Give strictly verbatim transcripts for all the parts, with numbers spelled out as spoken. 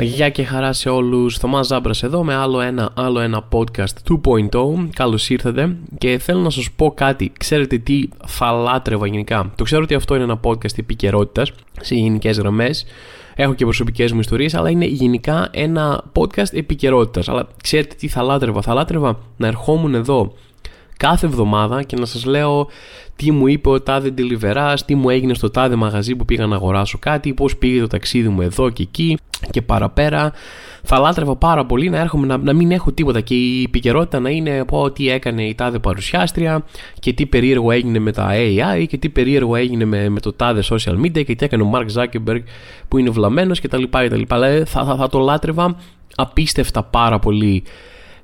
Γεια και χαρά σε όλους, Θωμάς Ζάμπρας εδώ με άλλο ένα, άλλο ένα podcast δύο κόμμα μηδέν. Καλώς ήρθατε και θέλω να σας πω κάτι. Ξέρετε τι θα λάτρευα γενικά? Το ξέρω ότι αυτό είναι ένα podcast επικαιρότητας σε γενικές γραμμές. Έχω και προσωπικές μου ιστορίες, αλλά είναι γενικά ένα podcast επικαιρότητας. Αλλά ξέρετε τι θα λάτρευα? Θα λάτρευα να ερχόμουν εδώ κάθε εβδομάδα και να σας λέω τι μου είπε ο τάδε ντελιβεράς, τι μου έγινε στο τάδε μαγαζί που πήγα να αγοράσω κάτι, πώς πήγε το ταξίδι μου εδώ και εκεί και παραπέρα. Θα λάτρευα πάρα πολύ να έρχομαι να, να μην έχω τίποτα και η επικαιρότητα να είναι πω τι έκανε η τάδε παρουσιάστρια και τι περίεργο έγινε με τα έι άι και τι περίεργο έγινε με, με το τάδε social media και τι έκανε ο Μαρκ Ζάκερμπεργκ που είναι βλαμμένος κτλ. Θα, θα, θα το λάτρευα απίστευτα πάρα πολύ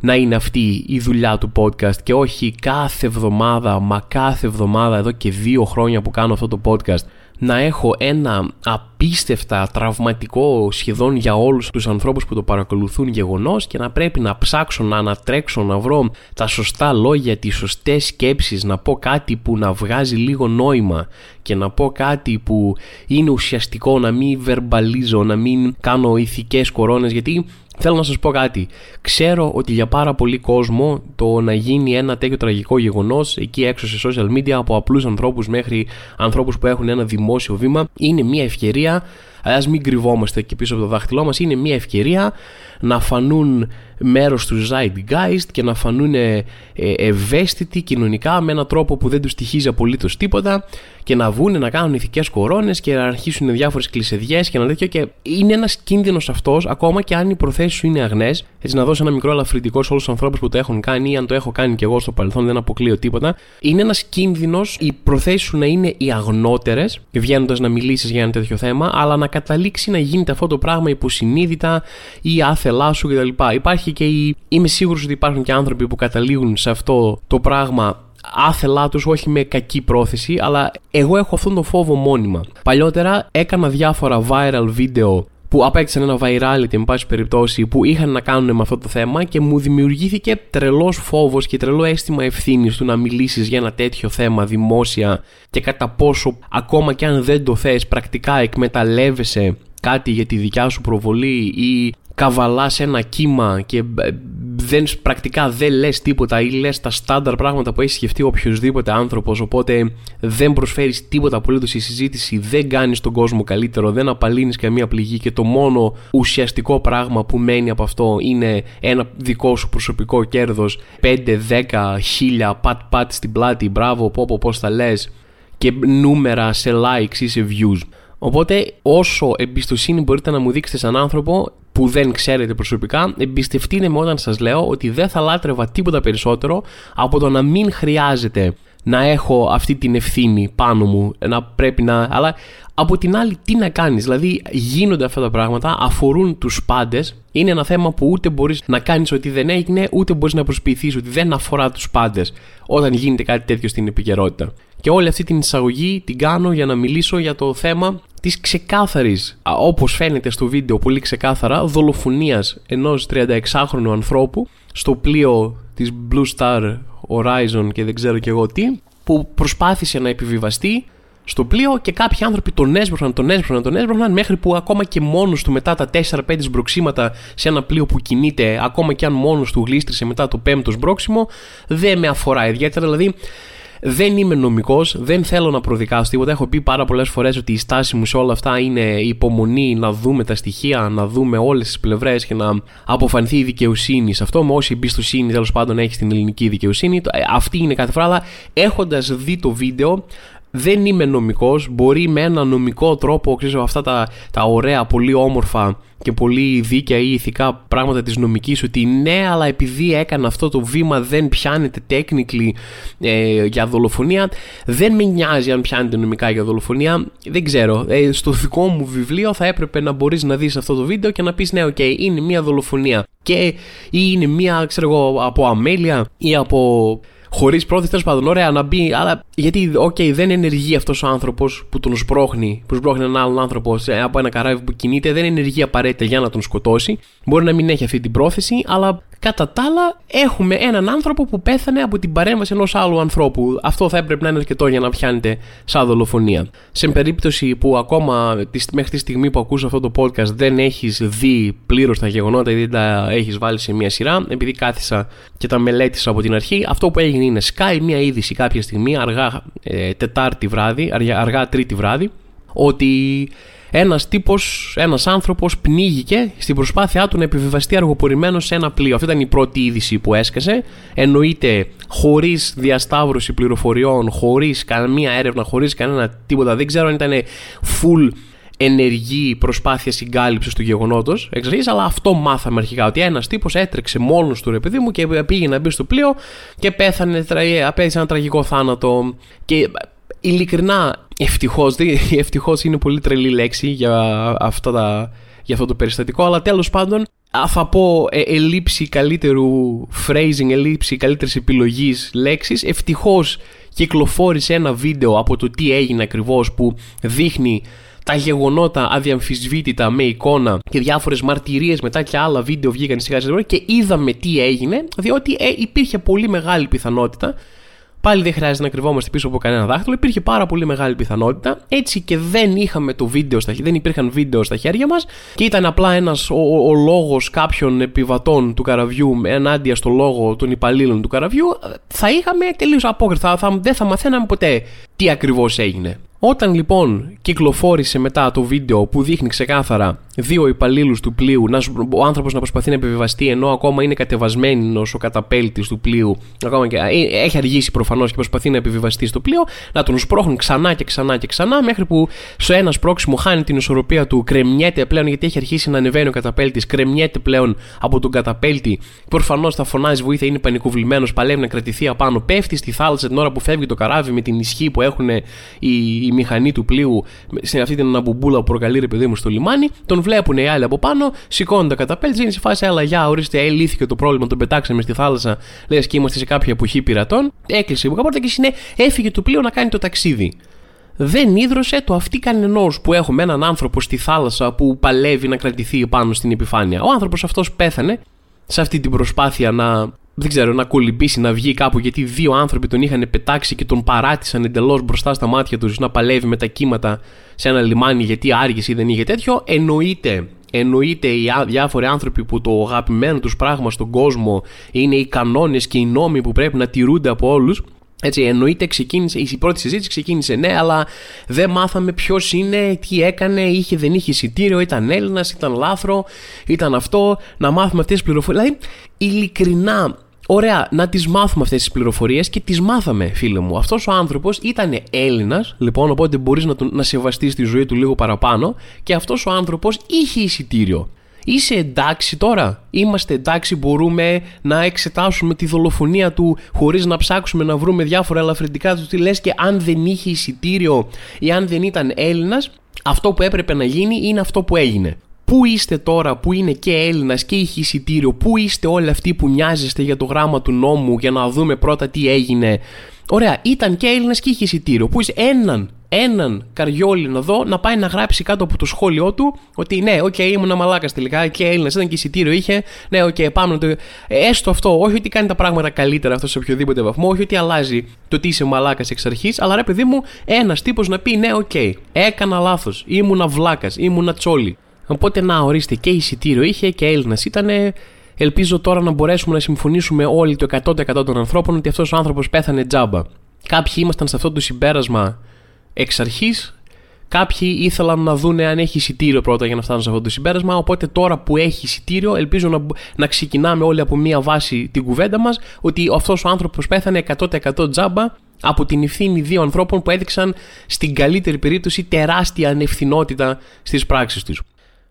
να είναι αυτή η δουλειά του podcast και όχι κάθε εβδομάδα, μα κάθε εβδομάδα εδώ και δύο χρόνια που κάνω αυτό το podcast, να έχω ένα απίστευτα τραυματικό σχεδόν για όλους τους ανθρώπους που το παρακολουθούν γεγονός και να πρέπει να ψάξω, να ανατρέξω, να βρω τα σωστά λόγια, τις σωστές σκέψεις, να πω κάτι που να βγάζει λίγο νόημα και να πω κάτι που είναι ουσιαστικό, να μην βερμπαλίζω, να μην κάνω ηθικές κορώνες, γιατί θέλω να σας πω κάτι. Ξέρω ότι για πάρα πολύ κόσμο το να γίνει ένα τέτοιο τραγικό γεγονός εκεί έξω σε social media, από απλούς ανθρώπους μέχρι ανθρώπους που έχουν ένα δημόσιο βήμα, είναι μια ευκαιρία. Ας μην κρυβόμαστε και πίσω από το δάχτυλό μας, είναι μια ευκαιρία να φανούν μέρος του zeitgeist και να φανούν ευαίσθητοι κοινωνικά με έναν τρόπο που δεν τους τυχίζει απολύτως τίποτα και να βγουν να κάνουν ηθικές κορώνες και να αρχίσουν διάφορες κλεισεδιές και ένα τέτοιο. Και είναι ένας κίνδυνος αυτός, ακόμα και αν οι προθέσεις σου είναι αγνές. Έτσι, να δώσω ένα μικρό ελαφρυντικό σε όλους τους ανθρώπους που το έχουν κάνει, ή αν το έχω κάνει και εγώ στο παρελθόν, δεν αποκλείω τίποτα. Είναι ένας κίνδυνος οι προθέσεις σου να είναι οι αγνότερες, βγαίνοντας να μιλήσεις για ένα τέτοιο θέμα, αλλά να καταλήξει να γίνεται αυτό το πράγμα υποσυνείδητα ή άθελά σου κτλ. Υπάρχει και η... Είμαι σίγουρος ότι υπάρχουν και άνθρωποι που καταλήγουν σε αυτό το πράγμα άθελά τους, όχι με κακή πρόθεση, αλλά εγώ έχω αυτόν τον φόβο μόνιμα. Παλιότερα έκανα διάφορα viral βίντεο που απέκτησαν ένα virality, εν πάση περιπτώσει, που είχαν να κάνουν με αυτό το θέμα και μου δημιουργήθηκε τρελός φόβος και τρελό αίσθημα ευθύνης του να μιλήσεις για ένα τέτοιο θέμα δημόσια και κατά πόσο, ακόμα και αν δεν το θες, πρακτικά εκμεταλλεύεσαι κάτι για τη δικιά σου προβολή ή καβαλάς ένα κύμα και δεν, πρακτικά δεν λες τίποτα ή λες τα στάνταρ πράγματα που έχει σκεφτεί οποιοδήποτε άνθρωπος, οπότε δεν προσφέρεις τίποτα απολύτως στη συζήτηση, δεν κάνεις τον κόσμο καλύτερο, δεν απαλύνεις καμία πληγή και το μόνο ουσιαστικό πράγμα που μένει από αυτό είναι ένα δικό σου προσωπικό κέρδος, πέντε, δέκα, χίλια πατ πατ στην πλάτη, μπράβο, πω πω πώς θα λες, και νούμερα σε likes ή σε views. Οπότε όσο εμπιστοσύνη μπορείτε να μου δείξετε σαν άνθρωπο που δεν ξέρετε προσωπικά, εμπιστευτείτε με όταν σας λέω ότι δεν θα λάτρευα τίποτα περισσότερο από το να μην χρειάζεται να έχω αυτή την ευθύνη πάνω μου, να πρέπει να... Αλλά από την άλλη τι να κάνεις? Δηλαδή γίνονται αυτά τα πράγματα, αφορούν τους πάντες, είναι ένα θέμα που ούτε μπορείς να κάνεις ότι δεν έγινε, ούτε μπορείς να προσποιηθείς ότι δεν αφορά τους πάντες όταν γίνεται κάτι τέτοιο στην επικαιρότητα. Και όλη αυτή την εισαγωγή την κάνω για να μιλήσω για το θέμα της ξεκάθαρης, όπως φαίνεται στο βίντεο πολύ ξεκάθαρα, δολοφονίας ενός τριανταεξάχρονου ανθρώπου στο πλοίο της Blue Star Horizon και δεν ξέρω και εγώ τι, που προσπάθησε να επιβιβαστεί στο πλοίο και κάποιοι άνθρωποι τον έσπρωχναν, τον έσπρωχναν, τον έσπρωχναν, μέχρι που ακόμα και μόνος του μετά τα τέσσερα πέντε σμπροξίματα σε ένα πλοίο που κινείται, ακόμα και αν μόνος του γλίστρισε μετά το πέμπτο σμπρόξιμο, δεν με αφορά ιδιαίτερα. Δηλαδή, δεν είμαι νομικός, δεν θέλω να προδικάσω τίποτα. Έχω πει πάρα πολλές φορές ότι η στάση μου σε όλα αυτά είναι υπομονή, να δούμε τα στοιχεία, να δούμε όλες τις πλευρές και να αποφανθεί η δικαιοσύνη σε αυτό. Με όση εμπιστοσύνη τέλος πάντων έχει στην ελληνική δικαιοσύνη, αυτή είναι κάθε φορά. Αλλά έχοντας δει το βίντεο, δεν είμαι νομικός. Μπορεί με ένα νομικό τρόπο, ξέρω, αυτά τα, τα ωραία, πολύ όμορφα και πολύ δίκαια ή ηθικά πράγματα της νομικής, ότι ναι, αλλά επειδή έκανε αυτό το βήμα δεν πιάνεται technically ε, για δολοφονία. Δεν με νοιάζει αν πιάνεται νομικά για δολοφονία. Δεν ξέρω. Ε, στο δικό μου βιβλίο θα έπρεπε να μπορείς να δεις αυτό το βίντεο και να πεις ναι, οκ, okay, είναι μια δολοφονία. Και ή είναι μια, ξέρω εγώ, από αμέλεια ή από... χωρίς πρόθεση, τέλος πάντων, ωραία να μπει, αλλά γιατί, οκ, okay, δεν ενεργεί αυτός ο άνθρωπος που τον σπρώχνει, που σπρώχνει έναν άλλον άνθρωπο από ένα καράβι που κινείται, δεν ενεργεί απαραίτητα για να τον σκοτώσει. Μπορεί να μην έχει αυτή την πρόθεση, αλλά Κατά τα άλλα, έχουμε έναν άνθρωπο που πέθανε από την παρέμβαση ενός άλλου ανθρώπου. Αυτό θα έπρεπε να είναι αρκετό για να πιάνετε σαν δολοφονία. Σε περίπτωση που ακόμα μέχρι τη στιγμή που ακούς αυτό το podcast δεν έχεις δει πλήρως τα γεγονότα ή δεν τα έχεις βάλει σε μια σειρά, επειδή κάθισα και τα μελέτησα από την αρχή, αυτό που έγινε είναι σκάει μια είδηση κάποια στιγμή, αργά ε, Τετάρτη βράδυ, αργά, αργά Τρίτη βράδυ, ότι ένας τύπος, ένας άνθρωπος πνίγηκε στην προσπάθειά του να επιβιβαστεί αργοπορημένος σε ένα πλοίο. Αυτή ήταν η πρώτη είδηση που έσκασε. Εννοείται χωρίς διασταύρωση πληροφοριών, χωρίς καμία έρευνα, χωρίς κανένα τίποτα. Δεν ξέρω αν ήταν full ενεργή προσπάθεια συγκάλυψης του γεγονότος εξ αρχής, αλλά αυτό μάθαμε αρχικά. Ότι ένας τύπος έτρεξε μόνος του, ρε παιδί μου, και πήγε να μπει στο πλοίο και πέθανε, απέθησε ένα τραγικό θάνατο. Και ειλικρινά, ευτυχώς, ευτυχώς είναι πολύ τρελή λέξη για, αυτά τα, για αυτό το περιστατικό, αλλά τέλος πάντων θα πω ε, ελλείψη καλύτερου phrasing, ελλείψη καλύτερης επιλογής λέξης. Ευτυχώς κυκλοφόρησε ένα βίντεο από το τι έγινε ακριβώς, που δείχνει τα γεγονότα αδιαμφισβήτητα με εικόνα και διάφορες μαρτυρίες μετά, και άλλα βίντεο βγήκαν σιγά σιγά και είδαμε τι έγινε, διότι ε, υπήρχε πολύ μεγάλη πιθανότητα. Πάλι δεν χρειάζεται να κρυβόμαστε πίσω από κανένα δάχτυλο. Υπήρχε πάρα πολύ μεγάλη πιθανότητα. Έτσι και δεν είχαμε το βίντεο στα χέρια, δεν υπήρχαν βίντεο στα χέρια μας. Και ήταν απλά ένας ο, ο, ο λόγος κάποιων επιβατών του καραβιού ενάντια στο λόγο των υπαλλήλων του καραβιού. Θα είχαμε τελείως απόκριτα. Θα, δεν θα μαθαίναμε ποτέ τι ακριβώς έγινε. Όταν λοιπόν κυκλοφόρησε μετά το βίντεο που δείχνει ξεκάθαρα δύο υπαλλήλους του πλοίου, να, ο άνθρωπος να προσπαθεί να επιβιβαστεί ενώ ακόμα είναι κατεβασμένος ο καταπέλτης του πλοίου, ακόμα και έχει αργήσει προφανώς και προσπαθεί να επιβιβαστεί στο πλοίο, να τον σπρώχνουν ξανά και ξανά και ξανά, μέχρι που σε ένα σπρώξιμο χάνει την ισορροπία του, κρεμιέται πλέον, γιατί έχει αρχίσει να ανεβαίνει ο καταπέλτης, κρεμιέται πλέον από τον καταπέλτη, προφανώς θα φωνάζει βοήθεια, είναι πανικοβλημένος, παλεύει να κρατηθεί απάνω, πέφτει στη θάλασσα την ώρα που φεύγει το καράβι με την ισχύ που έχουν οι μηχανή του πλοίου, σε αυτή την αναμπομπούλα που προκαλεί, ρε παιδί μου, στο λιμάνι. Τον βλέπουν οι άλλοι από πάνω, σηκώνουν τα καταπέλτια, είναι σε φάση, αλλά για ορίστε, λύθηκε το πρόβλημα, τον πετάξαμε στη θάλασσα, λες και είμαστε σε κάποια εποχή πειρατών. Έκλεισε η μπουκαπόρτα και συνέ, έφυγε το πλοίο να κάνει το ταξίδι. Δεν ίδρωσε το αυτί κανενός που έχουμε έναν άνθρωπο στη θάλασσα που παλεύει να κρατηθεί πάνω στην επιφάνεια. Ο άνθρωπος αυτός πέθανε σε αυτή την προσπάθεια να. Δεν ξέρω, να κολυμπήσει, να βγει κάπου, γιατί δύο άνθρωποι τον είχαν πετάξει και τον παράτησαν εντελώς μπροστά στα μάτια τους να παλεύει με τα κύματα σε ένα λιμάνι, γιατί άργησε ή δεν είχε τέτοιο. Εννοείται, εννοείται οι διάφοροι άνθρωποι που το αγαπημένο τους πράγμα στον κόσμο είναι οι κανόνες και οι νόμοι που πρέπει να τηρούνται από όλους. Έτσι, εννοείται ξεκίνησε, η πρώτη συζήτηση ξεκίνησε, ναι, αλλά δεν μάθαμε ποιος είναι, τι έκανε, είχε, δεν είχε εισιτήριο, ήταν Έλληνας, ήταν λάθρο, ήταν αυτό, να μάθουμε αυτές τις πληροφορίες. Δηλαδή, ειλικρινά. Ωραία, να τις μάθουμε αυτές τις πληροφορίες και τις μάθαμε, φίλε μου. Αυτός ο άνθρωπος ήταν Έλληνας, λοιπόν, οπότε μπορείς να, να σεβαστείς τη ζωή του λίγο παραπάνω, και αυτός ο άνθρωπος είχε εισιτήριο. Είσαι εντάξει τώρα? Είμαστε εντάξει? Μπορούμε να εξετάσουμε τη δολοφονία του χωρίς να ψάξουμε να βρούμε διάφορα ελαφρυντικά του τι λες, και αν δεν είχε εισιτήριο ή αν δεν ήταν Έλληνας, αυτό που έπρεπε να γίνει είναι αυτό που έγινε. Πού είστε τώρα που είναι και Έλληνας και είχε εισιτήριο? Πού είστε όλοι αυτοί που νοιάζεστε για το γράμμα του νόμου, για να δούμε πρώτα τι έγινε? Ωραία, ήταν και Έλληνας και είχε εισιτήριο. Πού είσαι? Έναν, έναν καριόλι να δω να πάει να γράψει κάτω από το σχόλιο του ότι ναι, οκ, okay, ήμουν μαλάκας τελικά, και Έλληνας ήταν και εισιτήριο είχε. Ναι, οκ, okay, πάμε να το. Έστω αυτό, όχι ότι κάνει τα πράγματα καλύτερα αυτό σε οποιοδήποτε βαθμό, όχι ότι αλλάζει το ότι είσαι μαλάκας εξ αρχής, αλλά ρε παιδί μου, ένας τύπος να πει ναι, οκ, okay, έκανα λάθος, ήμουνα βλάκας, ήμουνα τσόλι. Οπότε να ορίστε, και εισιτήριο είχε και Έλληνας ήτανε. Ελπίζω τώρα να μπορέσουμε να συμφωνήσουμε όλοι το εκατό τοις εκατό των ανθρώπων ότι αυτός ο άνθρωπος πέθανε τζάμπα. Κάποιοι ήμασταν σε αυτό το συμπέρασμα εξ αρχής, κάποιοι ήθελαν να δουν αν έχει εισιτήριο πρώτα για να φτάσουν σε αυτό το συμπέρασμα. Οπότε τώρα που έχει εισιτήριο, ελπίζω να, να ξεκινάμε όλοι από μία βάση την κουβέντα μας, ότι αυτός ο άνθρωπος πέθανε εκατό τοις εκατό τζάμπα από την ευθύνη δύο ανθρώπων που έδειξαν στην καλύτερη περίπτωση τεράστια ανευθυνότητα στις πράξεις τους.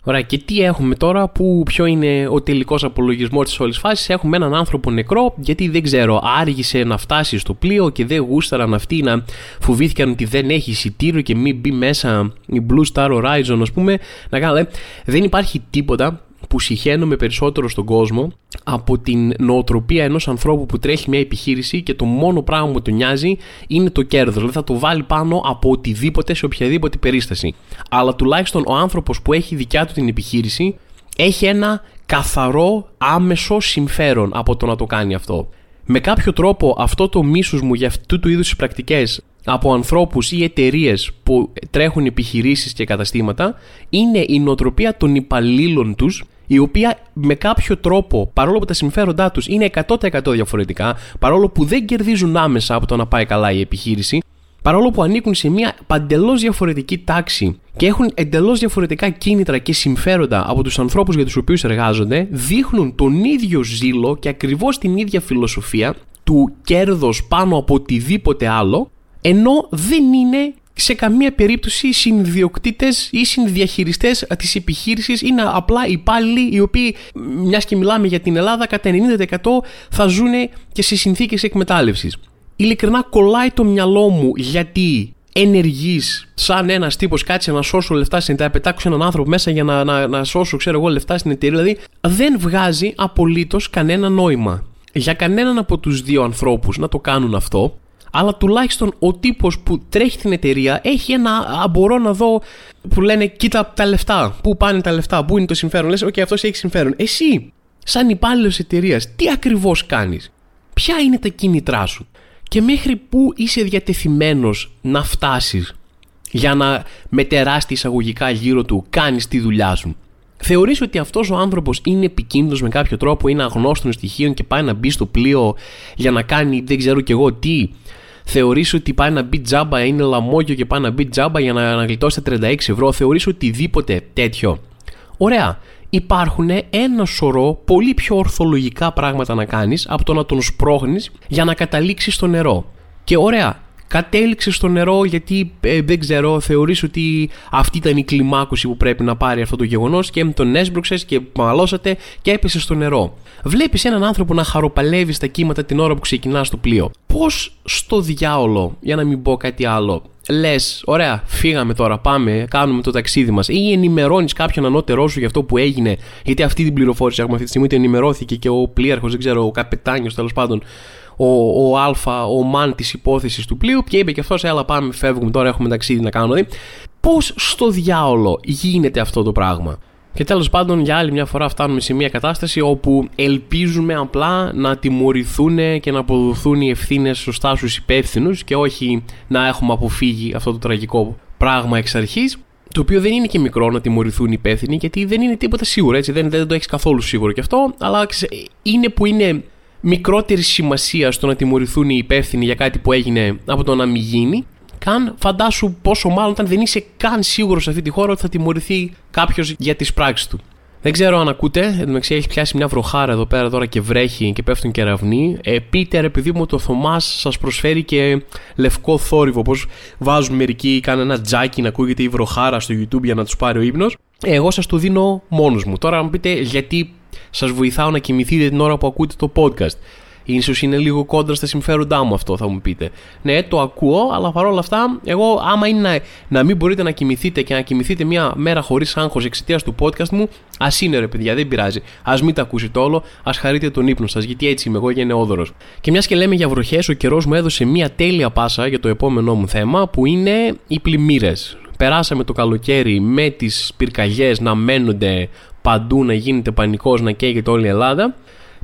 Ωραία, και τι έχουμε τώρα, που, ποιο είναι ο τελικός απολογισμός της όλης φάσης? Έχουμε έναν άνθρωπο νεκρό, γιατί δεν ξέρω, άργησε να φτάσει στο πλοίο και δεν γούσταραν αυτοί, να φοβήθηκαν ότι δεν έχει εισιτήριο και μην μπει μέσα η Blue Star Horizon, ας πούμε. Να κάνω, δεν υπάρχει τίποτα που συχαίνομαι περισσότερο στον κόσμο από την νοοτροπία ενός ανθρώπου που τρέχει μια επιχείρηση και το μόνο πράγμα που τον νοιάζει είναι το κέρδος. Δηλαδή θα το βάλει πάνω από οτιδήποτε, σε οποιαδήποτε περίσταση. Αλλά τουλάχιστον ο άνθρωπος που έχει δικιά του την επιχείρηση έχει ένα καθαρό άμεσο συμφέρον από το να το κάνει αυτό. Με κάποιο τρόπο αυτό το μίσος μου για αυτού του είδους τις πρακτικές από ανθρώπους ή εταιρείες που τρέχουν επιχειρήσεις και καταστήματα είναι η νοοτροπία των υπαλλήλων τους, η οποία με κάποιο τρόπο, παρόλο που τα συμφέροντά τους είναι εκατό τοις εκατό διαφορετικά, παρόλο που δεν κερδίζουν άμεσα από το να πάει καλά η επιχείρηση, παρόλο που ανήκουν σε μια παντελώς διαφορετική τάξη και έχουν εντελώς διαφορετικά κίνητρα και συμφέροντα από τους ανθρώπους για τους οποίους εργάζονται, δείχνουν τον ίδιο ζήλο και ακριβώς την ίδια φιλοσοφία του κέρδος πάνω από οτιδήποτε άλλο, ενώ δεν είναι σε καμία περίπτωση συνδιοκτήτες ή συνδιαχειριστές της επιχείρησης, είναι απλά υπάλληλοι οι οποίοι, μιας και μιλάμε για την Ελλάδα, κατά ενενήντα τοις εκατό θα ζουν και σε συνθήκες εκμετάλλευσης. Ειλικρινά κολλάει το μυαλό μου γιατί ενεργείς σαν ένας τύπος, κάτσε να σώσω λεφτά στην εταιρεία, πετάξω έναν άνθρωπο μέσα για να, να, να σώσω ξέρω εγώ λεφτά στην εταιρεία, δηλαδή δεν βγάζει απολύτως κανένα νόημα για κανέναν από τους δύο ανθρώπους να το κάνουν αυτό. Αλλά τουλάχιστον ο τύπος που τρέχει την εταιρεία έχει ένα α, μπορώ να δω που λένε κοίτα τα λεφτά, πού πάνε τα λεφτά, πού είναι το συμφέρον, λες ok αυτός έχει συμφέρον. Εσύ σαν υπάλληλος εταιρείας τι ακριβώς κάνεις, ποια είναι τα κίνητρά σου και μέχρι πού είσαι διατεθειμένος να φτάσεις για να με τεράστια εισαγωγικά γύρω του κάνεις τη δουλειά σου. Θεωρείς ότι αυτός ο άνθρωπος είναι επικίνδυνος με κάποιο τρόπο, είναι αγνώστων στοιχείων και πάει να μπει στο πλοίο για να κάνει δεν ξέρω κι εγώ τι. Θεωρείς ότι πάει να μπει τζάμπα, είναι λαμόγιο και πάει να μπει τζάμπα για να, να γλιτώσει τα τριάντα έξι ευρώ. Θεωρείς οτιδήποτε τέτοιο. Ωραία. Υπάρχουν ένα σωρό πολύ πιο ορθολογικά πράγματα να κάνεις από το να τον σπρώχνεις για να καταλήξεις στο νερό. Και ωραία. Κατέληξες στο νερό γιατί ε, δεν ξέρω, θεωρείς ότι αυτή ήταν η κλιμάκωση που πρέπει να πάρει αυτό το γεγονός και τον έσπρωξες και μαλώσατε και έπεσες στο νερό. Βλέπεις έναν άνθρωπο να χαροπαλεύει στα κύματα την ώρα που ξεκινάς το πλοίο. Πώς στο διάολο, για να μην πω κάτι άλλο, λες, ωραία, φύγαμε τώρα, πάμε, κάνουμε το ταξίδι μας, ή ενημερώνεις κάποιον ανώτερό σου για αυτό που έγινε, γιατί αυτή την πληροφόρηση έχουμε αυτή τη στιγμή, ότι ενημερώθηκε και ο πλοίαρχος, δεν ξέρω, ο καπετάνιος τέλος πάντων, ο, ο αλφα, ο μαν της υπόθεσης του πλοίου, και είπε και αυτός, έλα πάμε, φεύγουμε τώρα, έχουμε ταξίδι να κάνουμε. Πώς στο διάολο γίνεται αυτό το πράγμα? Και τέλος πάντων, για άλλη μια φορά φτάνουμε σε μια κατάσταση όπου ελπίζουμε απλά να τιμωρηθούν και να αποδοθούν οι ευθύνες σωστά στους υπεύθυνους και όχι να έχουμε αποφύγει αυτό το τραγικό πράγμα εξ αρχής, το οποίο δεν είναι και μικρό να τιμωρηθούν οι υπεύθυνοι, γιατί δεν είναι τίποτα σίγουρο, έτσι, δεν, δεν το έχεις καθόλου σίγουρο και αυτό, αλλά είναι που είναι μικρότερη σημασία στο να τιμωρηθούν οι υπεύθυνοι για κάτι που έγινε από το να μην γίνει. Καν φαντάσου πόσο μάλλον όταν δεν είσαι καν σίγουρος σε αυτή τη χώρα ότι θα τιμωρηθεί κάποιος για τις πράξεις του. Δεν ξέρω αν ακούτε, εν τω μεταξύ έχει πιάσει μια βροχάρα εδώ πέρα τώρα και βρέχει και πέφτουν κεραυνοί. Ε, πείτε ρε παιδί μου, το Θωμάς σας προσφέρει και λευκό θόρυβο, όπως βάζουν μερικοί, κάνουν ένα τζάκι να ακούγεται η βροχάρα στο YouTube για να τους πάρει ο ύπνος. Ε, εγώ σας το δίνω μόνος μου. Τώρα αν πείτε γιατί σας βοηθάω να κοιμηθείτε την ώρα που ακούτε το podcast. Ίσως είναι λίγο κόντρα στα συμφέροντά μου αυτό, θα μου πείτε. Ναι, το ακούω, αλλά παρόλα αυτά, εγώ άμα είναι να, να μην μπορείτε να κοιμηθείτε και να κοιμηθείτε μια μέρα χωρίς άγχος εξαιτίας του podcast μου, ας είναι ρε παιδιά, δεν πειράζει. Ας μην τα ακούσετε όλο, ας χαρείτε τον ύπνο σας, γιατί έτσι είμαι εγώ γενναιόδωρος. Και μιας και λέμε για βροχές, ο καιρός μου έδωσε μια τέλεια πάσα για το επόμενό μου θέμα, που είναι οι πλημμύρες. Περάσαμε το καλοκαίρι με τις πυρκαγιές να μένονται παντού, να γίνεται πανικός, να καίγεται όλη η Ελλάδα.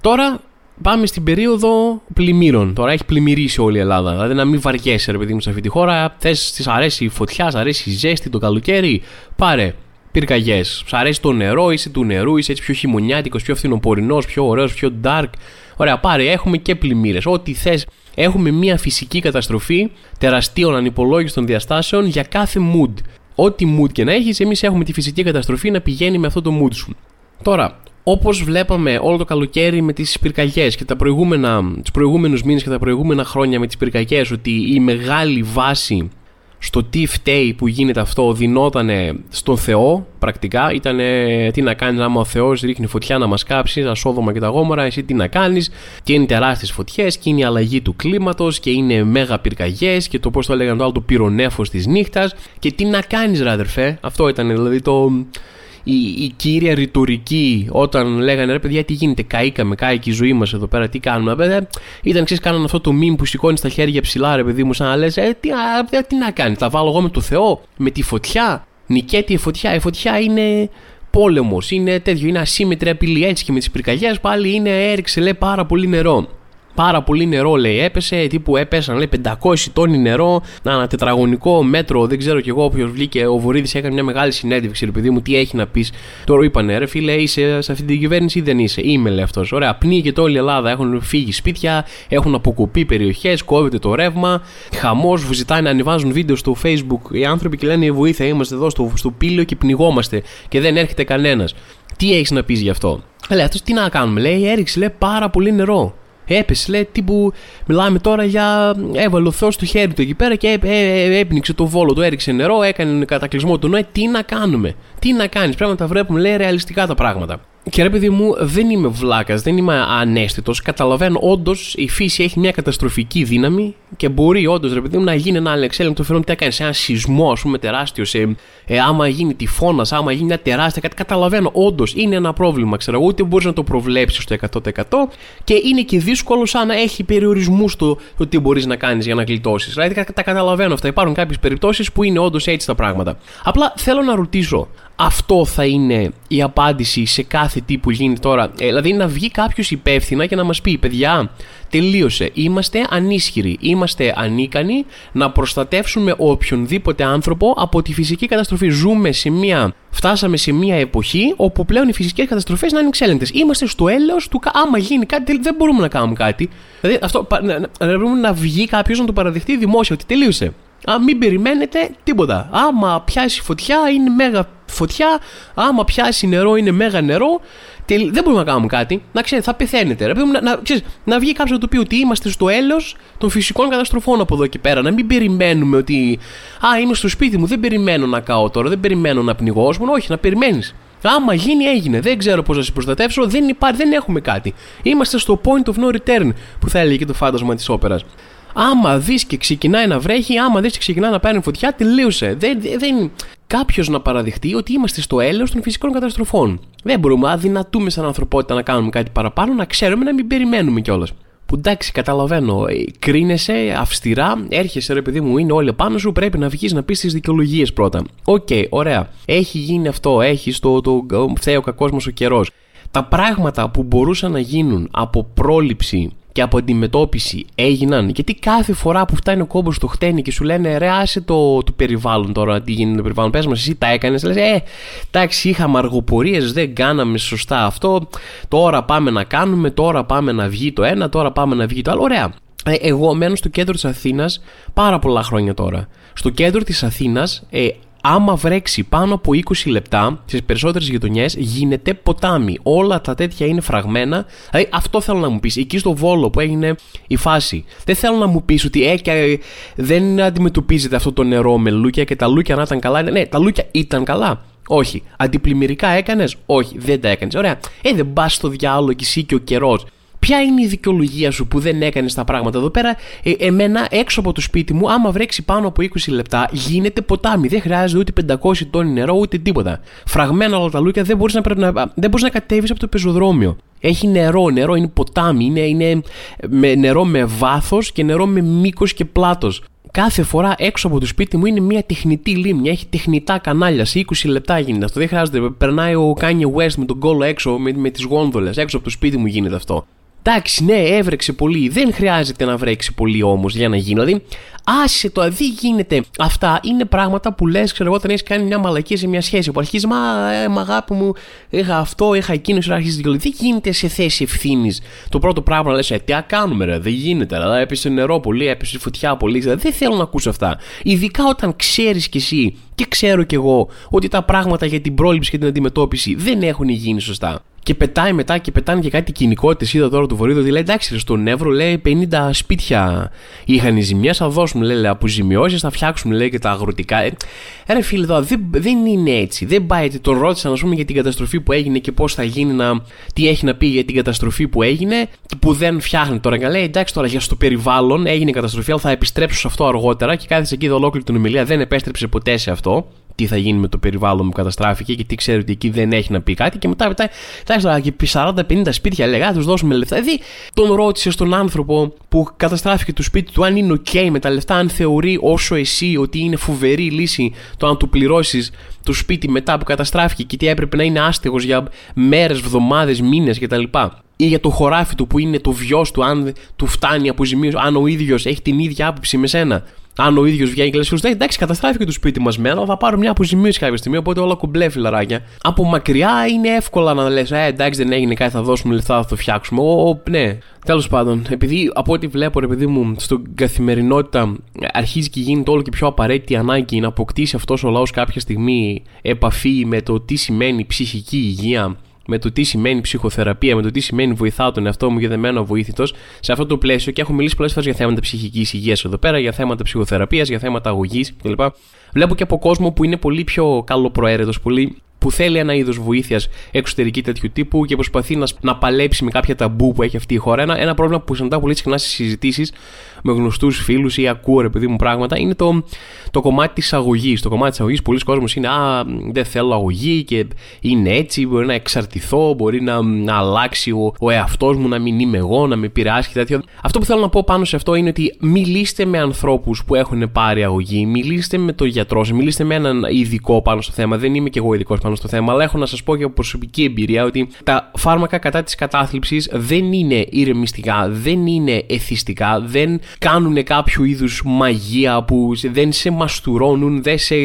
Τώρα πάμε στην περίοδο πλημμύρων. Τώρα έχει πλημμυρίσει όλη η Ελλάδα. Δηλαδή, να μην βαριέσαι, ρε παιδί μου, σε αυτή τη χώρα. Θες, της αρέσει η φωτιά, σ' αρέσει η ζέστη, το καλοκαίρι. Πάρε πυρκαγιές. Σ' αρέσει το νερό, είσαι του νερού, είσαι έτσι πιο χειμωνιάτικος, πιο φθινοπορεινός, πιο ωραίος, πιο dark. Ωραία, πάρε. Έχουμε και πλημμύρες. Ό,τι θες. Έχουμε μια φυσική καταστροφή τεραστίων ανυπολόγιστων διαστάσεων για κάθε mood. Ό,τι mood και να έχεις, εμείς έχουμε τη φυσική καταστροφή να πηγαίνει με αυτό το mood σου. Τώρα, όπως βλέπαμε όλο το καλοκαίρι με τις πυρκαγιές και τα προηγούμενα, τις προηγούμενους μήνες και τα προηγούμενα χρόνια με τις πυρκαγιές, ότι η μεγάλη βάση στο τι φταίει που γίνεται αυτό δινότανε στον Θεό, πρακτικά ήτανε τι να κάνεις άμα ο Θεός ρίχνει φωτιά να μας κάψει, σαν Σόδομα και τα Γόμορα, εσύ τι να κάνεις, και είναι τεράστιες φωτιές και είναι η αλλαγή του κλίματος και είναι μέγα πυρκαγιές και το πώς το έλεγαν το άλλο, το πυρονέφος της νύχτας, και τι να κάνεις ρε αδερφέ. Αυτό ήταν δηλαδή το... Η, η κύρια ρητορική όταν λέγανε ρε παιδιά τι γίνεται, καήκαμε, καήκε η ζωή μας εδώ πέρα, τι κάνουμε παιδιά. Ήταν, ξέρεις, κάνανε αυτό το meme που σηκώνεις τα χέρια ψηλά ρε παιδί μου, σαν να λες ε, τι, α, τι να κάνεις, τα βάλω εγώ με το Θεό, με τη φωτιά, νικέται η φωτιά, η φωτιά είναι πόλεμος, είναι τέτοιο, είναι ασύμμετρη απειλή. Έτσι και με τις πυρκαγιές πάλι είναι, έριξε λέει πάρα πολύ νερό. Πάρα πολύ νερό λέει έπεσε, τύπου έπεσαν λέει πεντακόσια τόνοι νερό, ένα τετραγωνικό μέτρο, δεν ξέρω κι εγώ όποιος βγήκε. Ο Βορύδης έκανε μια μεγάλη συνέντευξη, ρε παιδί μου, τι έχει να πεις. Τώρα είπανε, ρε φίλε, είσαι σε αυτή την κυβέρνηση ή δεν είσαι? Είμαι, λέει αυτός. Ωραία, πνίγεται όλη η Ελλάδα, έχουν φύγει σπίτια, έχουν αποκοπεί περιοχές, κόβεται το ρεύμα, χαμός, ζητάνε να ανεβάζουν βίντεο στο Facebook οι άνθρωποι και λένε βοήθεια, είμαστε εδώ στο, στο πύλιο και πνιγόμαστε και δεν έρχεται κανένας. Τι έχεις να πεις γι' αυτό? Λέει αυτός, τι να κάνουμε, λέει, έριξε λέει πάρα πολύ νερό. Έπεσε, λέει, τύπου, μιλάμε τώρα για. Έβαλε ο Θεός το χέρι του εκεί πέρα και έπνιξε το Βόλο, το έριξε νερό, έκανε κατακλυσμό του Νοέ. Τι να κάνουμε, τι να κάνεις, πρέπει να τα βλέπουμε, λέει, ρεαλιστικά τα πράγματα. Και ρε παιδί μου, δεν είμαι βλάκας, δεν είμαι ανέστητος. Καταλαβαίνω, όντως η φύση έχει μια καταστροφική δύναμη και μπορεί όντως, ρε παιδί μου, να γίνει ένα ανεξέλεγκτο φαινόμενο. Τι έκανε, ένα σεισμό, ας πούμε, τεράστιο, σε, ε, άμα γίνει τυφώνας, άμα γίνει μια τεράστια κάτι. Καταλαβαίνω, όντως είναι ένα πρόβλημα, ξέρω εγώ, ούτε μπορείς να το προβλέψεις στο εκατό τοις εκατό και είναι και δύσκολο, σαν να έχει περιορισμούς το, το τι μπορείς να κάνεις για να γλιτώσεις. Δηλαδή, κα, τα καταλαβαίνω αυτά. Υπάρχουν κάποιες περιπτώσεις που είναι όντως έτσι τα πράγματα. Απλά θέλω να ρωτήσω, αυτό θα είναι η απάντηση σε κάθε τι που γίνει τώρα? Ε, δηλαδή να βγει κάποιος υπεύθυνα και να μας πει, παιδιά, τελείωσε, είμαστε ανίσχυροι, είμαστε ανίκανοι να προστατεύσουμε οποιονδήποτε άνθρωπο από τη φυσική καταστροφή. Ζούμε σε μια, φτάσαμε σε μια εποχή όπου πλέον οι φυσικές καταστροφές είναι ανεξέλεγκτες. Είμαστε στο έλεος του, άμα γίνει κάτι, δεν μπορούμε να κάνουμε κάτι. Δηλαδή αυτό, να, να, να, να βγει κάποιος να το παραδεχτεί δημόσια ότι τελείωσε. Α, μην περιμένετε τίποτα. Άμα πιάσει φωτιά, είναι μέγα φωτιά. Άμα πιάσει νερό, είναι μέγα νερό. Τελ... Δεν μπορούμε να κάνουμε κάτι. Να ξέρετε, θα πεθαίνετε. Ρε. Να, να, ξέρεις, να βγει κάποιος να το πει ότι είμαστε στο έλεος των φυσικών καταστροφών από εδώ και πέρα. Να μην περιμένουμε ότι. Α, είμαι στο σπίτι μου, δεν περιμένω να καώ τώρα, δεν περιμένω να πνιγώ. Όχι, να περιμένεις. Άμα γίνει, έγινε. Δεν ξέρω πώς να σε προστατεύσω. Δεν υπάρχει, δεν έχουμε κάτι. Είμαστε στο point of no return που θα έλεγε και το φάντασμα της όπερας. Άμα δεις και ξεκινάει να βρέχει, άμα δεις και ξεκινάει να παίρνει φωτιά, τελείωσε. Δεν, δεν... Κάποιος να παραδεχτεί ότι είμαστε στο έλεος των φυσικών καταστροφών. Δεν μπορούμε, αδυνατούμε σαν ανθρωπότητα να κάνουμε κάτι παραπάνω, να ξέρουμε να μην περιμένουμε κιόλας. Που εντάξει, καταλαβαίνω, κρίνεσαι αυστηρά, έρχεσαι ρε παιδί μου, είναι όλοι πάνω σου, πρέπει να βγεις να πεις τις δικαιολογίες πρώτα. Οκ, okay, ωραία. Έχει γίνει αυτό, έχει το, το, το φταίει κακός μας ο καιρός. Τα πράγματα που μπορούσαν να γίνουν από πρόληψη και από αντιμετώπιση έγιναν. Γιατί κάθε φορά που φτάνει ο κόμπος στο χτένι και σου λένε ρε, άσε το, το περιβάλλον τώρα, τι γίνεται το περιβάλλον, πες μας, εσύ τα έκανες. Λες, ε, εντάξει, είχαμε αργοπορίες, δεν κάναμε σωστά αυτό. Τώρα πάμε να κάνουμε, τώρα πάμε να βγει το ένα, τώρα πάμε να βγει το άλλο. Ωραία. Εγώ μένω στο κέντρο της Αθήνας πάρα πολλά χρόνια τώρα. Στο κέντρο της Αθήνας, ε, άμα βρέξει πάνω από είκοσι λεπτά στις περισσότερες γειτονιές γίνεται ποτάμι. Όλα τα τέτοια είναι φραγμένα. Δηλαδή, αυτό θέλω να μου πεις. Εκεί στο Βόλο που έγινε η φάση. Δεν θέλω να μου πεις ότι ε, και, δεν αντιμετωπίζεται αυτό το νερό με λούκια και τα λούκια να ήταν καλά. Ναι, τα λούκια ήταν καλά. Όχι. Αντιπλημμυρικά έκανες? Όχι, δεν τα έκανες. Ωραία. Ε, δεν πας στο διάλογο κι εσύ και ο καιρός. Ποια είναι η δικαιολογία σου που δεν έκανες τα πράγματα εδώ πέρα? Ε, εμένα έξω από το σπίτι μου, άμα βρέξει πάνω από είκοσι λεπτά, γίνεται ποτάμι. Δεν χρειάζεται ούτε πεντακόσια τόνοι νερό ούτε τίποτα. Φραγμένα όλα τα λούκια, δεν μπορείς να, να, να κατέβεις από το πεζοδρόμιο. Έχει νερό, νερό είναι ποτάμι, είναι, είναι με, νερό με βάθος και νερό με μήκος και πλάτος. Κάθε φορά έξω από το σπίτι μου είναι μια τεχνητή λίμνη. Έχει τεχνητά κανάλια. Σε είκοσι λεπτά γίνεται αυτό. Δεν χρειάζεται. Περνάει ο Kanye West με τον κόλο έξω, με, με τις γόνδολες. Έξω από το σπίτι μου γίνεται αυτό. Εντάξει, ναι, έβρεξε πολύ. Δεν χρειάζεται να βρέξει πολύ όμως για να γίνει. Δηλαδή, άσε το, αδί γίνεται. Αυτά είναι πράγματα που λες, ξέρω εγώ, όταν έχεις κάνει μια μαλακία σε μια σχέση. Που αρχίζει, μα, ε, μα αγάπη μου, είχα αυτό, είχα εκείνο, σου άρχισε δικαιολογία. Δεν γίνεται σε θέση ευθύνης. Το πρώτο πράγμα να λες, ε, τι α, κάνουμε, ρε, δεν γίνεται. Ρε, έπεσε νερό πολύ, έπεσε φωτιά πολύ. Ρε, δεν θέλω να ακούσω αυτά. Ειδικά όταν ξέρεις κι εσύ και ξέρω κι εγώ ότι τα πράγματα για την πρόληψη και την αντιμετώπιση δεν έχουν γίνει σωστά. Και πετάει μετά και πετάνε και κάτι κοινικότητες. Είδα τώρα του Βορύδου ότι λέει εντάξει, στον Εύρο λέει πενήντα σπίτια είχαν οι ζημιές. Θα δώσουμε λέει αποζημιώσεις, θα φτιάξουμε λέει και τα αγροτικά. Ε, ρε φίλε, εδώ δεν, δεν είναι έτσι. Δεν πάει. Το ρώτησαν, ας πούμε, για την καταστροφή που έγινε και πώς θα γίνει να. Τι έχει να πει για την καταστροφή που έγινε και που δεν φτιάχνει τώρα. Και λέει εντάξει, τώρα για στο περιβάλλον έγινε καταστροφή, αλλά θα επιστρέψω σε αυτό αργότερα. Και κάθεσε εκεί ολόκληρη την ομιλία, δεν επέστρεψε ποτέ σε αυτό. τι θα γίνει με το περιβάλλον που καταστράφηκε και τι ξέρει ότι εκεί δεν έχει να πει κάτι. Και μετά, μετά, κοιτάξτε, και σαράντα πενήντα σπίτια λέγα, θα του δώσουμε λεφτά. Δηλαδή, τον ρώτησε στον άνθρωπο που καταστράφηκε το σπίτι του αν είναι OK με τα λεφτά, αν θεωρεί όσο εσύ ότι είναι φοβερή λύση το αν του πληρώσει το σπίτι μετά που καταστράφηκε και τι έπρεπε να είναι άστεγος για μέρες, εβδομάδες, μήνες κτλ. Ή για το χωράφι του που είναι το βιός του, αν του φτάνει αποζημίωση, αν ο ίδιος έχει την ίδια άποψη με σένα. Αν ο ίδιος βγαίνει και λέει: «Σωστά, εντάξει, καταστράφηκε το σπίτι μας μένα, θα πάρω μια αποζημίωση κάποια στιγμή». Οπότε όλα κουμπλέ, φιλαράκια. Από μακριά είναι εύκολα να λες: «Ε, εντάξει, δεν έγινε κάτι, θα δώσουμε λεφτά, θα το φτιάξουμε». Ο, ναι. Τέλος πάντων, επειδή από ό,τι βλέπω, επειδή μου στην καθημερινότητα αρχίζει και γίνεται όλο και πιο απαραίτητη ανάγκη να αποκτήσει αυτός ο λαός κάποια στιγμή επαφή με το τι σημαίνει ψυχική υγεία, με το τι σημαίνει ψυχοθεραπεία, με το τι σημαίνει βοηθάω τον εαυτό μου για δεμένο βοήθητο, σε αυτό το πλαίσιο, και έχω μιλήσει πολλές φορές για θέματα ψυχικής υγείας εδώ πέρα, για θέματα ψυχοθεραπείας, για θέματα αγωγής κλπ. Βλέπω και από κόσμο που είναι πολύ πιο καλοπροαίρετος, πολύ, που θέλει ένα είδος βοήθειας εξωτερική τέτοιου τύπου και προσπαθεί να, να παλέψει με κάποια ταμπού που έχει αυτή η χώρα. Ένα, ένα πρόβλημα που συναντάω πολύ συχνά στις συζητήσεις με γνωστούς φίλους ή ακούω ρε παιδί μου πράγματα είναι το, το κομμάτι της αγωγής. Το κομμάτι της αγωγής, πολλοί κόσμος είναι «Α, δεν θέλω αγωγή και είναι έτσι, μπορεί να εξαρτηθώ, μπορεί να, να αλλάξει ο, ο εαυτός μου, να μην είμαι εγώ, να με επηρεάσει και τέτοιο». Αυτό που θέλω να πω πάνω σε αυτό είναι ότι μιλήστε με ανθρώπους που έχουν πάρει αγωγή, μιλήστε με τον γιατρό, μιλήστε με έναν ειδικό πάνω στο θέμα. Δεν είμαι και εγώ ειδικός στο θέμα, αλλά έχω να σας πω και από προσωπική εμπειρία ότι τα φάρμακα κατά της κατάθλιψης δεν είναι ηρεμιστικά, δεν είναι εθιστικά, δεν κάνουν κάποιο είδους μαγεία που δεν σε μαστουρώνουν, δεν σε...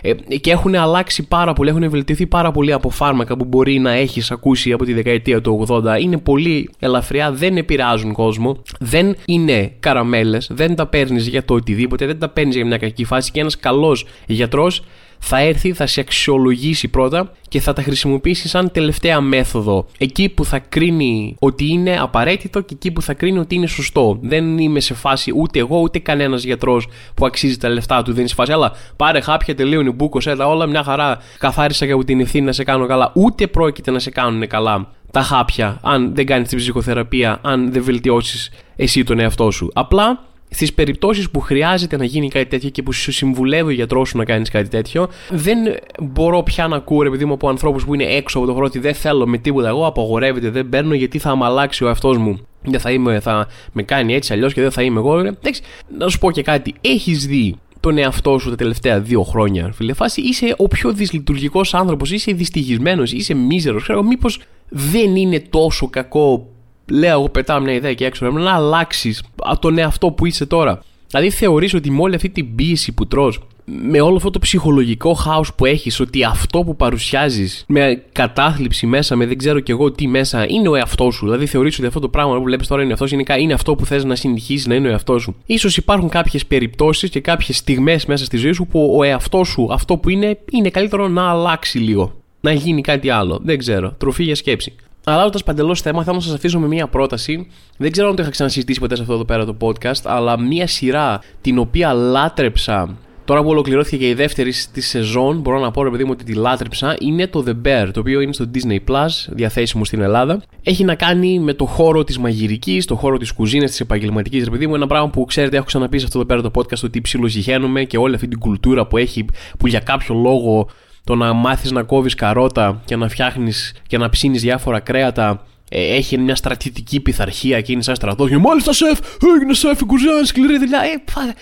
Ε, και έχουν αλλάξει πάρα πολύ, έχουν βελτιωθεί πάρα πολύ από φάρμακα που μπορεί να έχεις ακούσει από τη δεκαετία του ογδόντα. Είναι πολύ ελαφριά, δεν επηρεάζουν κόσμο, δεν είναι καραμέλες, δεν τα παίρνεις για το οτιδήποτε, δεν τα παίρνεις για μια κακή φάση, και ένας καλός γιατρός θα έρθει, θα σε αξιολογήσει πρώτα και θα τα χρησιμοποιήσει σαν τελευταία μέθοδο. Εκεί που θα κρίνει ότι είναι απαραίτητο και εκεί που θα κρίνει ότι είναι σωστό. Δεν είμαι σε φάση ούτε εγώ ούτε κανένας γιατρός που αξίζει τα λεφτά του. Δεν είναι σε φάση, αλλά πάρε χάπια, τελείωνε, μπούκο, έλα όλα, μια χαρά. Καθάρισα και από την ευθύνη να σε κάνω καλά. Ούτε πρόκειται να σε κάνουν καλά τα χάπια, αν δεν κάνεις την ψυχοθεραπεία, αν δεν βελτιώσεις εσύ τον εαυτό σου. Απλά. Στις περιπτώσεις που χρειάζεται να γίνει κάτι τέτοιο και που σου συμβουλεύει ο γιατρός σου να κάνεις κάτι τέτοιο, δεν μπορώ πια να ακούω, επειδή είμαι από ανθρώπους που είναι έξω από το χώρο, ότι δεν θέλω με τίποτα εγώ, απαγορεύεται, δεν παίρνω γιατί θα αμαλάξει ο εαυτός μου. Δεν θα είμαι, θα με κάνει έτσι αλλιώς και δεν θα είμαι εγώ. Εντάξει, να σου πω και κάτι. Έχεις δει τον εαυτό σου τα τελευταία δύο χρόνια, φίλε, φάση, είσαι ο πιο δυσλειτουργικός άνθρωπος, είσαι δυστυχισμένος, είσαι μίζερος. Ξέρω, μήπως δεν είναι τόσο κακό. Λέω, εγώ πετάω μια ιδέα και έξω, πρέπει να αλλάξεις τον εαυτό που είσαι τώρα. Δηλαδή, θεωρείς ότι με όλη αυτή την πίεση που τρως, με όλο αυτό το ψυχολογικό χάος που έχεις, ότι αυτό που παρουσιάζεις με κατάθλιψη μέσα, με δεν ξέρω κι εγώ τι μέσα, είναι ο εαυτός σου. Δηλαδή, θεωρείς ότι αυτό το πράγμα που βλέπεις τώρα είναι αυτός, είναι, είναι αυτό που θες να συνεχίσεις να είναι ο εαυτός σου. Ίσως υπάρχουν κάποιες περιπτώσεις και κάποιες στιγμές μέσα στη ζωή σου που ο εαυτός σου, αυτό που είναι, είναι καλύτερο να αλλάξει λίγο. Να γίνει κάτι άλλο. Δεν ξέρω. Τροφή για σκέψη. Αλλάζοντας παντελώς θέμα, θέλω να σας αφήσω με μία πρόταση. Δεν ξέρω αν το είχα ξανασυζητήσει ποτέ σε αυτό εδώ πέρα το podcast, αλλά μία σειρά την οποία λάτρεψα. Τώρα που ολοκληρώθηκε και η δεύτερη στη σεζόν, μπορώ να πω ρε παιδί μου ότι τη λάτρεψα. Είναι το The Bear, το οποίο είναι στο Disney Plus, διαθέσιμο στην Ελλάδα. Έχει να κάνει με το χώρο της μαγειρικής, το χώρο της κουζίνας, της επαγγελματικής. Ρε παιδί μου, ένα πράγμα που ξέρετε, έχω ξαναπεί σε αυτό εδώ πέρα το podcast, ότι ψιλοζυχαίνουμε και όλη αυτή την κουλτούρα που έχει, που για κάποιο λόγο. Το να μάθεις να κόβεις καρότα και να φτιάχνεις και να ψήνεις διάφορα κρέατα ε, έχει μια στρατητική πειθαρχία και είναι σαν στρατός. Μάλιστα, σεφ! Έγινε σεφ, η κουζίνα, σκληρή δουλειά. Ε, πα...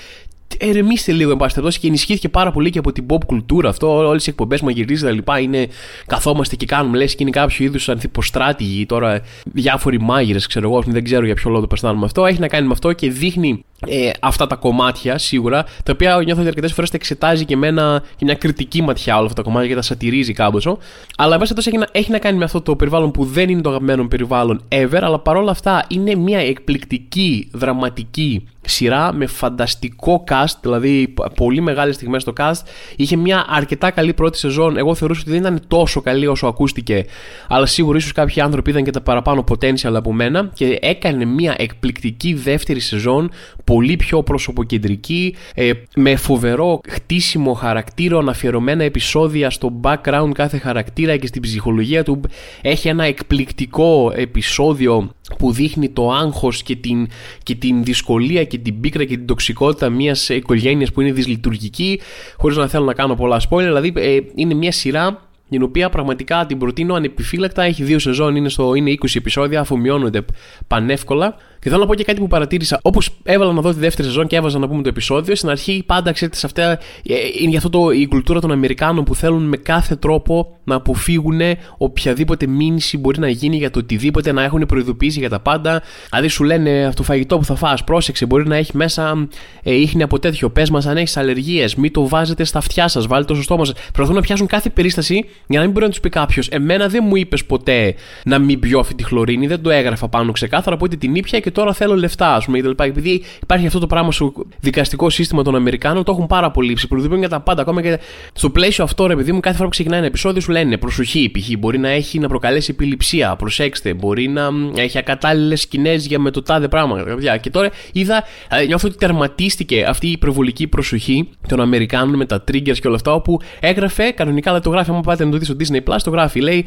Ερεμήστε λίγο, εν πάση περιπτώσει, και ενισχύθηκε πάρα πολύ και από την pop κουλτούρα αυτό. Όλες οι εκπομπές μαγειρικής τα λοιπά είναι. Καθόμαστε και κάνουμε, λες, και είναι κάποιο είδους ανθιποστράτηγοι τώρα. Διάφοροι μάγειρες, ξέρω εγώ, δεν ξέρω για ποιο λόγο το περνάμε αυτό. Έχει να κάνει με αυτό και δείχνει ε, αυτά τα κομμάτια σίγουρα, τα οποία νιώθω ότι αρκετές φορές τα εξετάζει και με ένα, και μια κριτική ματιά όλα αυτά τα κομμάτια και τα σατιρίζει κάμποσο. Αλλά εν πάση περιπτώσει έχει, έχει να κάνει με αυτό το περιβάλλον που δεν είναι το αγαπημένο περιβάλλον ever, αλλά παρόλα αυτά είναι μια εκπληκτική δραματική σειρά με φανταστικό cast, δηλαδή πολύ μεγάλες στιγμές στο cast. Είχε μια αρκετά καλή πρώτη σεζόν. Εγώ θεωρούσα ότι δεν ήταν τόσο καλή όσο ακούστηκε, αλλά σίγουρα ίσως κάποιοι άνθρωποι είδαν και τα παραπάνω potential από μένα, και έκανε μια εκπληκτική δεύτερη σεζόν πολύ πιο προσωποκεντρική, ε, με φοβερό χτίσιμο χαρακτήρων, αφιερωμένα επεισόδια στο background κάθε χαρακτήρα και στην ψυχολογία του. Έχει ένα εκπληκτικό επεισόδιο που δείχνει το άγχος και την, και την δυσκολία και την πίκρα και την τοξικότητα μιας οικογένειας που είναι δυσλειτουργική, χωρίς να θέλω να κάνω πολλά spoiler. Δηλαδή ε, είναι μια σειρά την οποία πραγματικά την προτείνω ανεπιφύλακτα. Έχει δύο σεζόν, είναι, στο, είναι είκοσι επεισόδια, αφομοιώνονται πανεύκολα. Και θέλω να πω και κάτι που παρατήρησα. Όπως έβαλα να δω τη δεύτερη σεζόν και έβαζα να πούμε το επεισόδιο, στην αρχή πάντα ξέρετε σε αυτά. Είναι γι' αυτό το, η κουλτούρα των Αμερικάνων που θέλουν με κάθε τρόπο να αποφύγουν οποιαδήποτε μήνυση μπορεί να γίνει για το οτιδήποτε, να έχουν προειδοποιήσει για τα πάντα. Δηλαδή σου λένε αυτό το φαγητό που θα φας, πρόσεξε, μπορεί να έχει μέσα ε, ίχνη από τέτοιο. Πες μας αν έχεις αλλεργίες, μην το βάζετε στα αυτιά σας, βάλτε το στο στόμα σας. Προσπαθούν να πιάσουν κάθε περίσταση για να μην μπορεί να τους πει κάποιος. Εμένα δεν μου είπες ποτέ να μην πιω αυτή τη χλωρίνη, δεν το έγραφα πάνω ξεκάθαρα, οπότε την ήπια και τώρα θέλω λεφτά, α πούμε, κτλ. Επειδή υπάρχει αυτό το πράγμα στο δικαστικό σύστημα των Αμερικάνων, το έχουν πάρα πολύ ψηλό. Προειδοποιούν για τα πάντα. Ακόμα και στο πλαίσιο αυτό, ρε παιδί μου, κάθε φορά που ξεκινάει ένα επεισόδιο, σου λένε προσοχή, π.χ. μπορεί να έχει να προκαλέσει επιληψία, προσέξτε, μπορεί να έχει ακατάλληλες σκηνές για με το τάδε πράγμα. Και τώρα είδα, νιώθω ότι τερματίστηκε αυτή η υπερβολική προσοχή των Αμερικάνων με τα triggers και όλα αυτά, όπου έγραφε κανονικά, αλλά το γράφει. Αν πάτε να το δει στο Disney Plus, το γράφει, λέει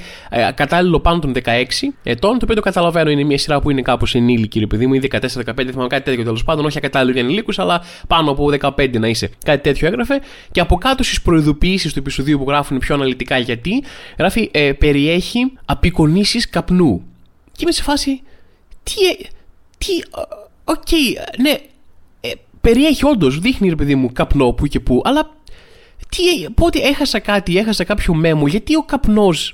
κατάλληλο πάνω των δεκαέξι ετών, το οποίο το καταλαβαίνω, είναι μια σειρά που είναι κάπως ενήλικη. Επειδή μου είναι δεκατέσσερα δεκαπέντε, θυμάμαι κάτι τέτοιο τέλος πάντων, όχι ακατάλληλο για ενηλίκους, αλλά πάνω από δεκαπέντε να είσαι. Κάτι τέτοιο έγραφε. Και από κάτω στις προειδοποιήσεις του επεισοδίου που γράφουν πιο αναλυτικά γιατί, γράφει ε, περιέχει απεικονίσεις καπνού. Και είμαι σε φάση. Τι. Τι. Οκ, okay, ναι. Ε, περιέχει όντως, δείχνει ρε παιδί μου καπνό που και που, αλλά. Τι, πότε έχασα κάτι, έχασα κάποιο μέμο, γιατί ο καπνός.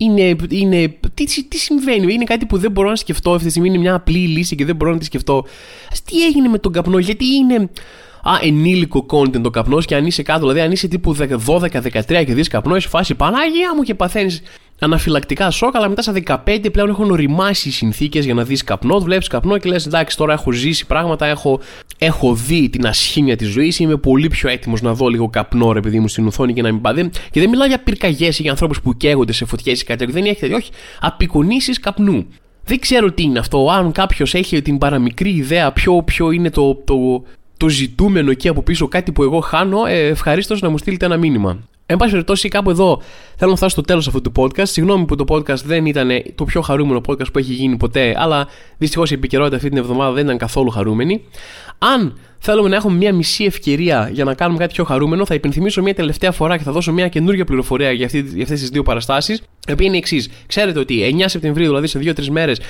Είναι, είναι, τι, τι συμβαίνει, είναι κάτι που δεν μπορώ να σκεφτώ αυτή τη στιγμή, είναι μια απλή λύση και δεν μπορώ να τη σκεφτώ. Ας, τι έγινε με τον καπνό, γιατί είναι α, ενήλικο content ο καπνός και αν είσαι κάτω, δηλαδή αν είσαι τύπου δώδεκα δεκατρία και δεις καπνό, είσαι φάση Πανάγια μου και παθαίνεις αναφυλακτικά σοκ, αλλά μετά στα δεκαπέντε πλέον έχουν οριμάσει οι συνθήκες για να δεις καπνό. Βλέπεις καπνό και λες εντάξει, τώρα έχω ζήσει πράγματα, έχω, έχω δει την ασχήμια της ζωής. Είμαι πολύ πιο έτοιμος να δω λίγο καπνό, ρε παιδί μου, στην οθόνη και να μην πάτε. Και δεν μιλάω για πυρκαγιές ή για ανθρώπους που καίγονται σε φωτιές ή κάτι τέτοιο. Δεν έχετε, όχι, απεικονίσεις καπνού. Δεν ξέρω τι είναι αυτό. Αν κάποιος έχει την παραμικρή ιδέα ποιο, ποιο είναι το, το, το ζητούμενο εκεί από πίσω, κάτι που εγώ χάνω, ε, ευχαρίστως να μου στείλετε ένα μήνυμα. Εν πάση περιπτώσει, κάπου εδώ θέλω να φτάσω στο τέλος αυτού του podcast. Συγγνώμη που το podcast δεν ήταν το πιο χαρούμενο podcast που έχει γίνει ποτέ, αλλά δυστυχώς η επικαιρότητα αυτή την εβδομάδα δεν ήταν καθόλου χαρούμενη. Αν θέλουμε να έχουμε μια μισή ευκαιρία για να κάνουμε κάτι πιο χαρούμενο, θα υπενθυμίσω μια τελευταία φορά και θα δώσω μια καινούργια πληροφορία για, για αυτές τις δύο παραστάσεις, η οποία είναι η εξής. Ξέρετε ότι εννιά Σεπτεμβρίου, δηλαδή σε δύο τρεις μέρες,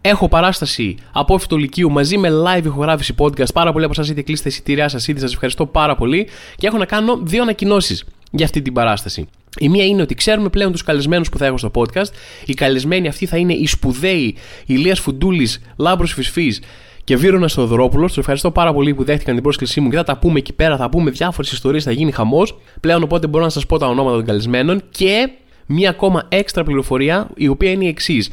έχω παράσταση Απόφυτο Λυκείου μαζί με live ηχογράφηση podcast. Πάρα πολλοί από εσάς είτε κλείσετε εισιτήριά σας ήδη, σας ευχαριστώ πάρα πολύ. Και έχω να κάνω δύο ανακοινώσεις για αυτή την παράσταση. Η μία είναι ότι ξέρουμε πλέον τους καλεσμένους που θα έχω στο podcast. Οι καλεσμένοι αυτοί θα είναι οι σπουδαίοι Ηλίας Φουντούλης, Λάμπρος Φισφής και Βύρων Στοδρόπουλο. Τους ευχαριστώ πάρα πολύ που δέχτηκαν την πρόσκλησή μου και θα τα πούμε εκεί πέρα. Θα πούμε διάφορες ιστορίες, θα γίνει χαμός. Πλέον οπότε μπορώ να σας πω τα ονόματα των καλεσμένων. Και μία ακόμα έξτρα πληροφορία, η οποία είναι η εξής.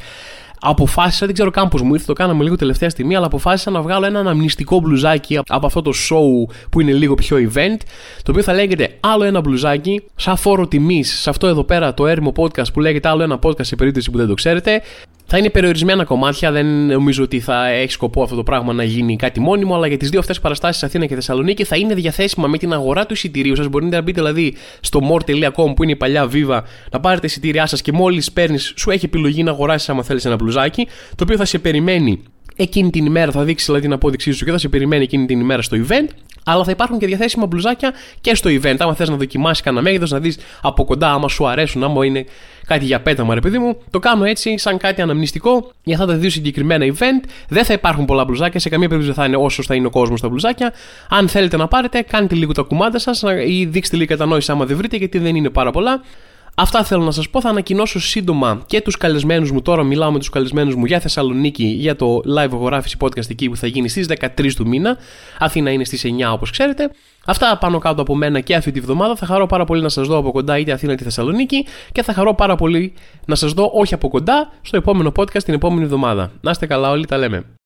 Αποφάσισα, δεν ξέρω καν πώς μου ήρθε, το κάναμε λίγο τελευταία στιγμή, αλλά αποφάσισα να βγάλω ένα αναμνηστικό μπλουζάκι από αυτό το show που είναι λίγο πιο event, το οποίο θα λέγεται Άλλο ένα μπλουζάκι, σαν φόρο τιμής σε αυτό εδώ πέρα το έρημο podcast που λέγεται Άλλο ένα podcast, σε περίπτωση που δεν το ξέρετε. Θα είναι περιορισμένα κομμάτια, δεν νομίζω ότι θα έχει σκοπό αυτό το πράγμα να γίνει κάτι μόνιμο, αλλά για τις δύο αυτές παραστάσεις Αθήνα και Θεσσαλονίκη θα είναι διαθέσιμα με την αγορά του εισιτηρίου σας. Μπορείτε να μπείτε δηλαδή στο more τελεία com που είναι η παλιά Viva, να πάρετε εισιτήριά σας και μόλις παίρνεις, σου έχει επιλογή να αγοράσεις άμα θέλεις ένα μπλουζάκι, το οποίο θα σε περιμένει εκείνη την ημέρα, θα δείξει δηλαδή την απόδειξή σου και θα σε περιμένει εκείνη την ημέρα στο event. Αλλά θα υπάρχουν και διαθέσιμα μπλουζάκια και στο event. Άμα θες να δοκιμάσεις κανένα μέγεθος, να δεις από κοντά, άμα σου αρέσουν, άμα είναι κάτι για πέταμα, ρε παιδί μου. Το κάνω έτσι, σαν κάτι αναμνηστικό για αυτά τα δύο συγκεκριμένα event. Δεν θα υπάρχουν πολλά μπλουζάκια, σε καμία περίπτωση δεν θα είναι όσο θα είναι ο κόσμος τα μπλουζάκια. Αν θέλετε να πάρετε, κάντε λίγο τα κουμάντα σας ή δείξτε λίγο κατανόηση άμα δεν βρείτε, γιατί δεν είναι πάρα πολλά. Αυτά θέλω να σας πω. Θα ανακοινώσω σύντομα και τους καλεσμένους μου. Τώρα μιλάω με τους καλεσμένους μου για Θεσσαλονίκη, για το live ηχογράφηση podcast εκεί που θα γίνει στις δεκατρείς του μήνα. Αθήνα είναι στις εννιά όπως ξέρετε. Αυτά πάνω κάτω από μένα και αυτή τη βδομάδα. Θα χαρώ πάρα πολύ να σας δω από κοντά, είτε Αθήνα είτε Θεσσαλονίκη. Και θα χαρώ πάρα πολύ να σας δω, όχι από κοντά, στο επόμενο podcast την επόμενη εβδομάδα. Να είστε καλά όλοι, τα λέμε.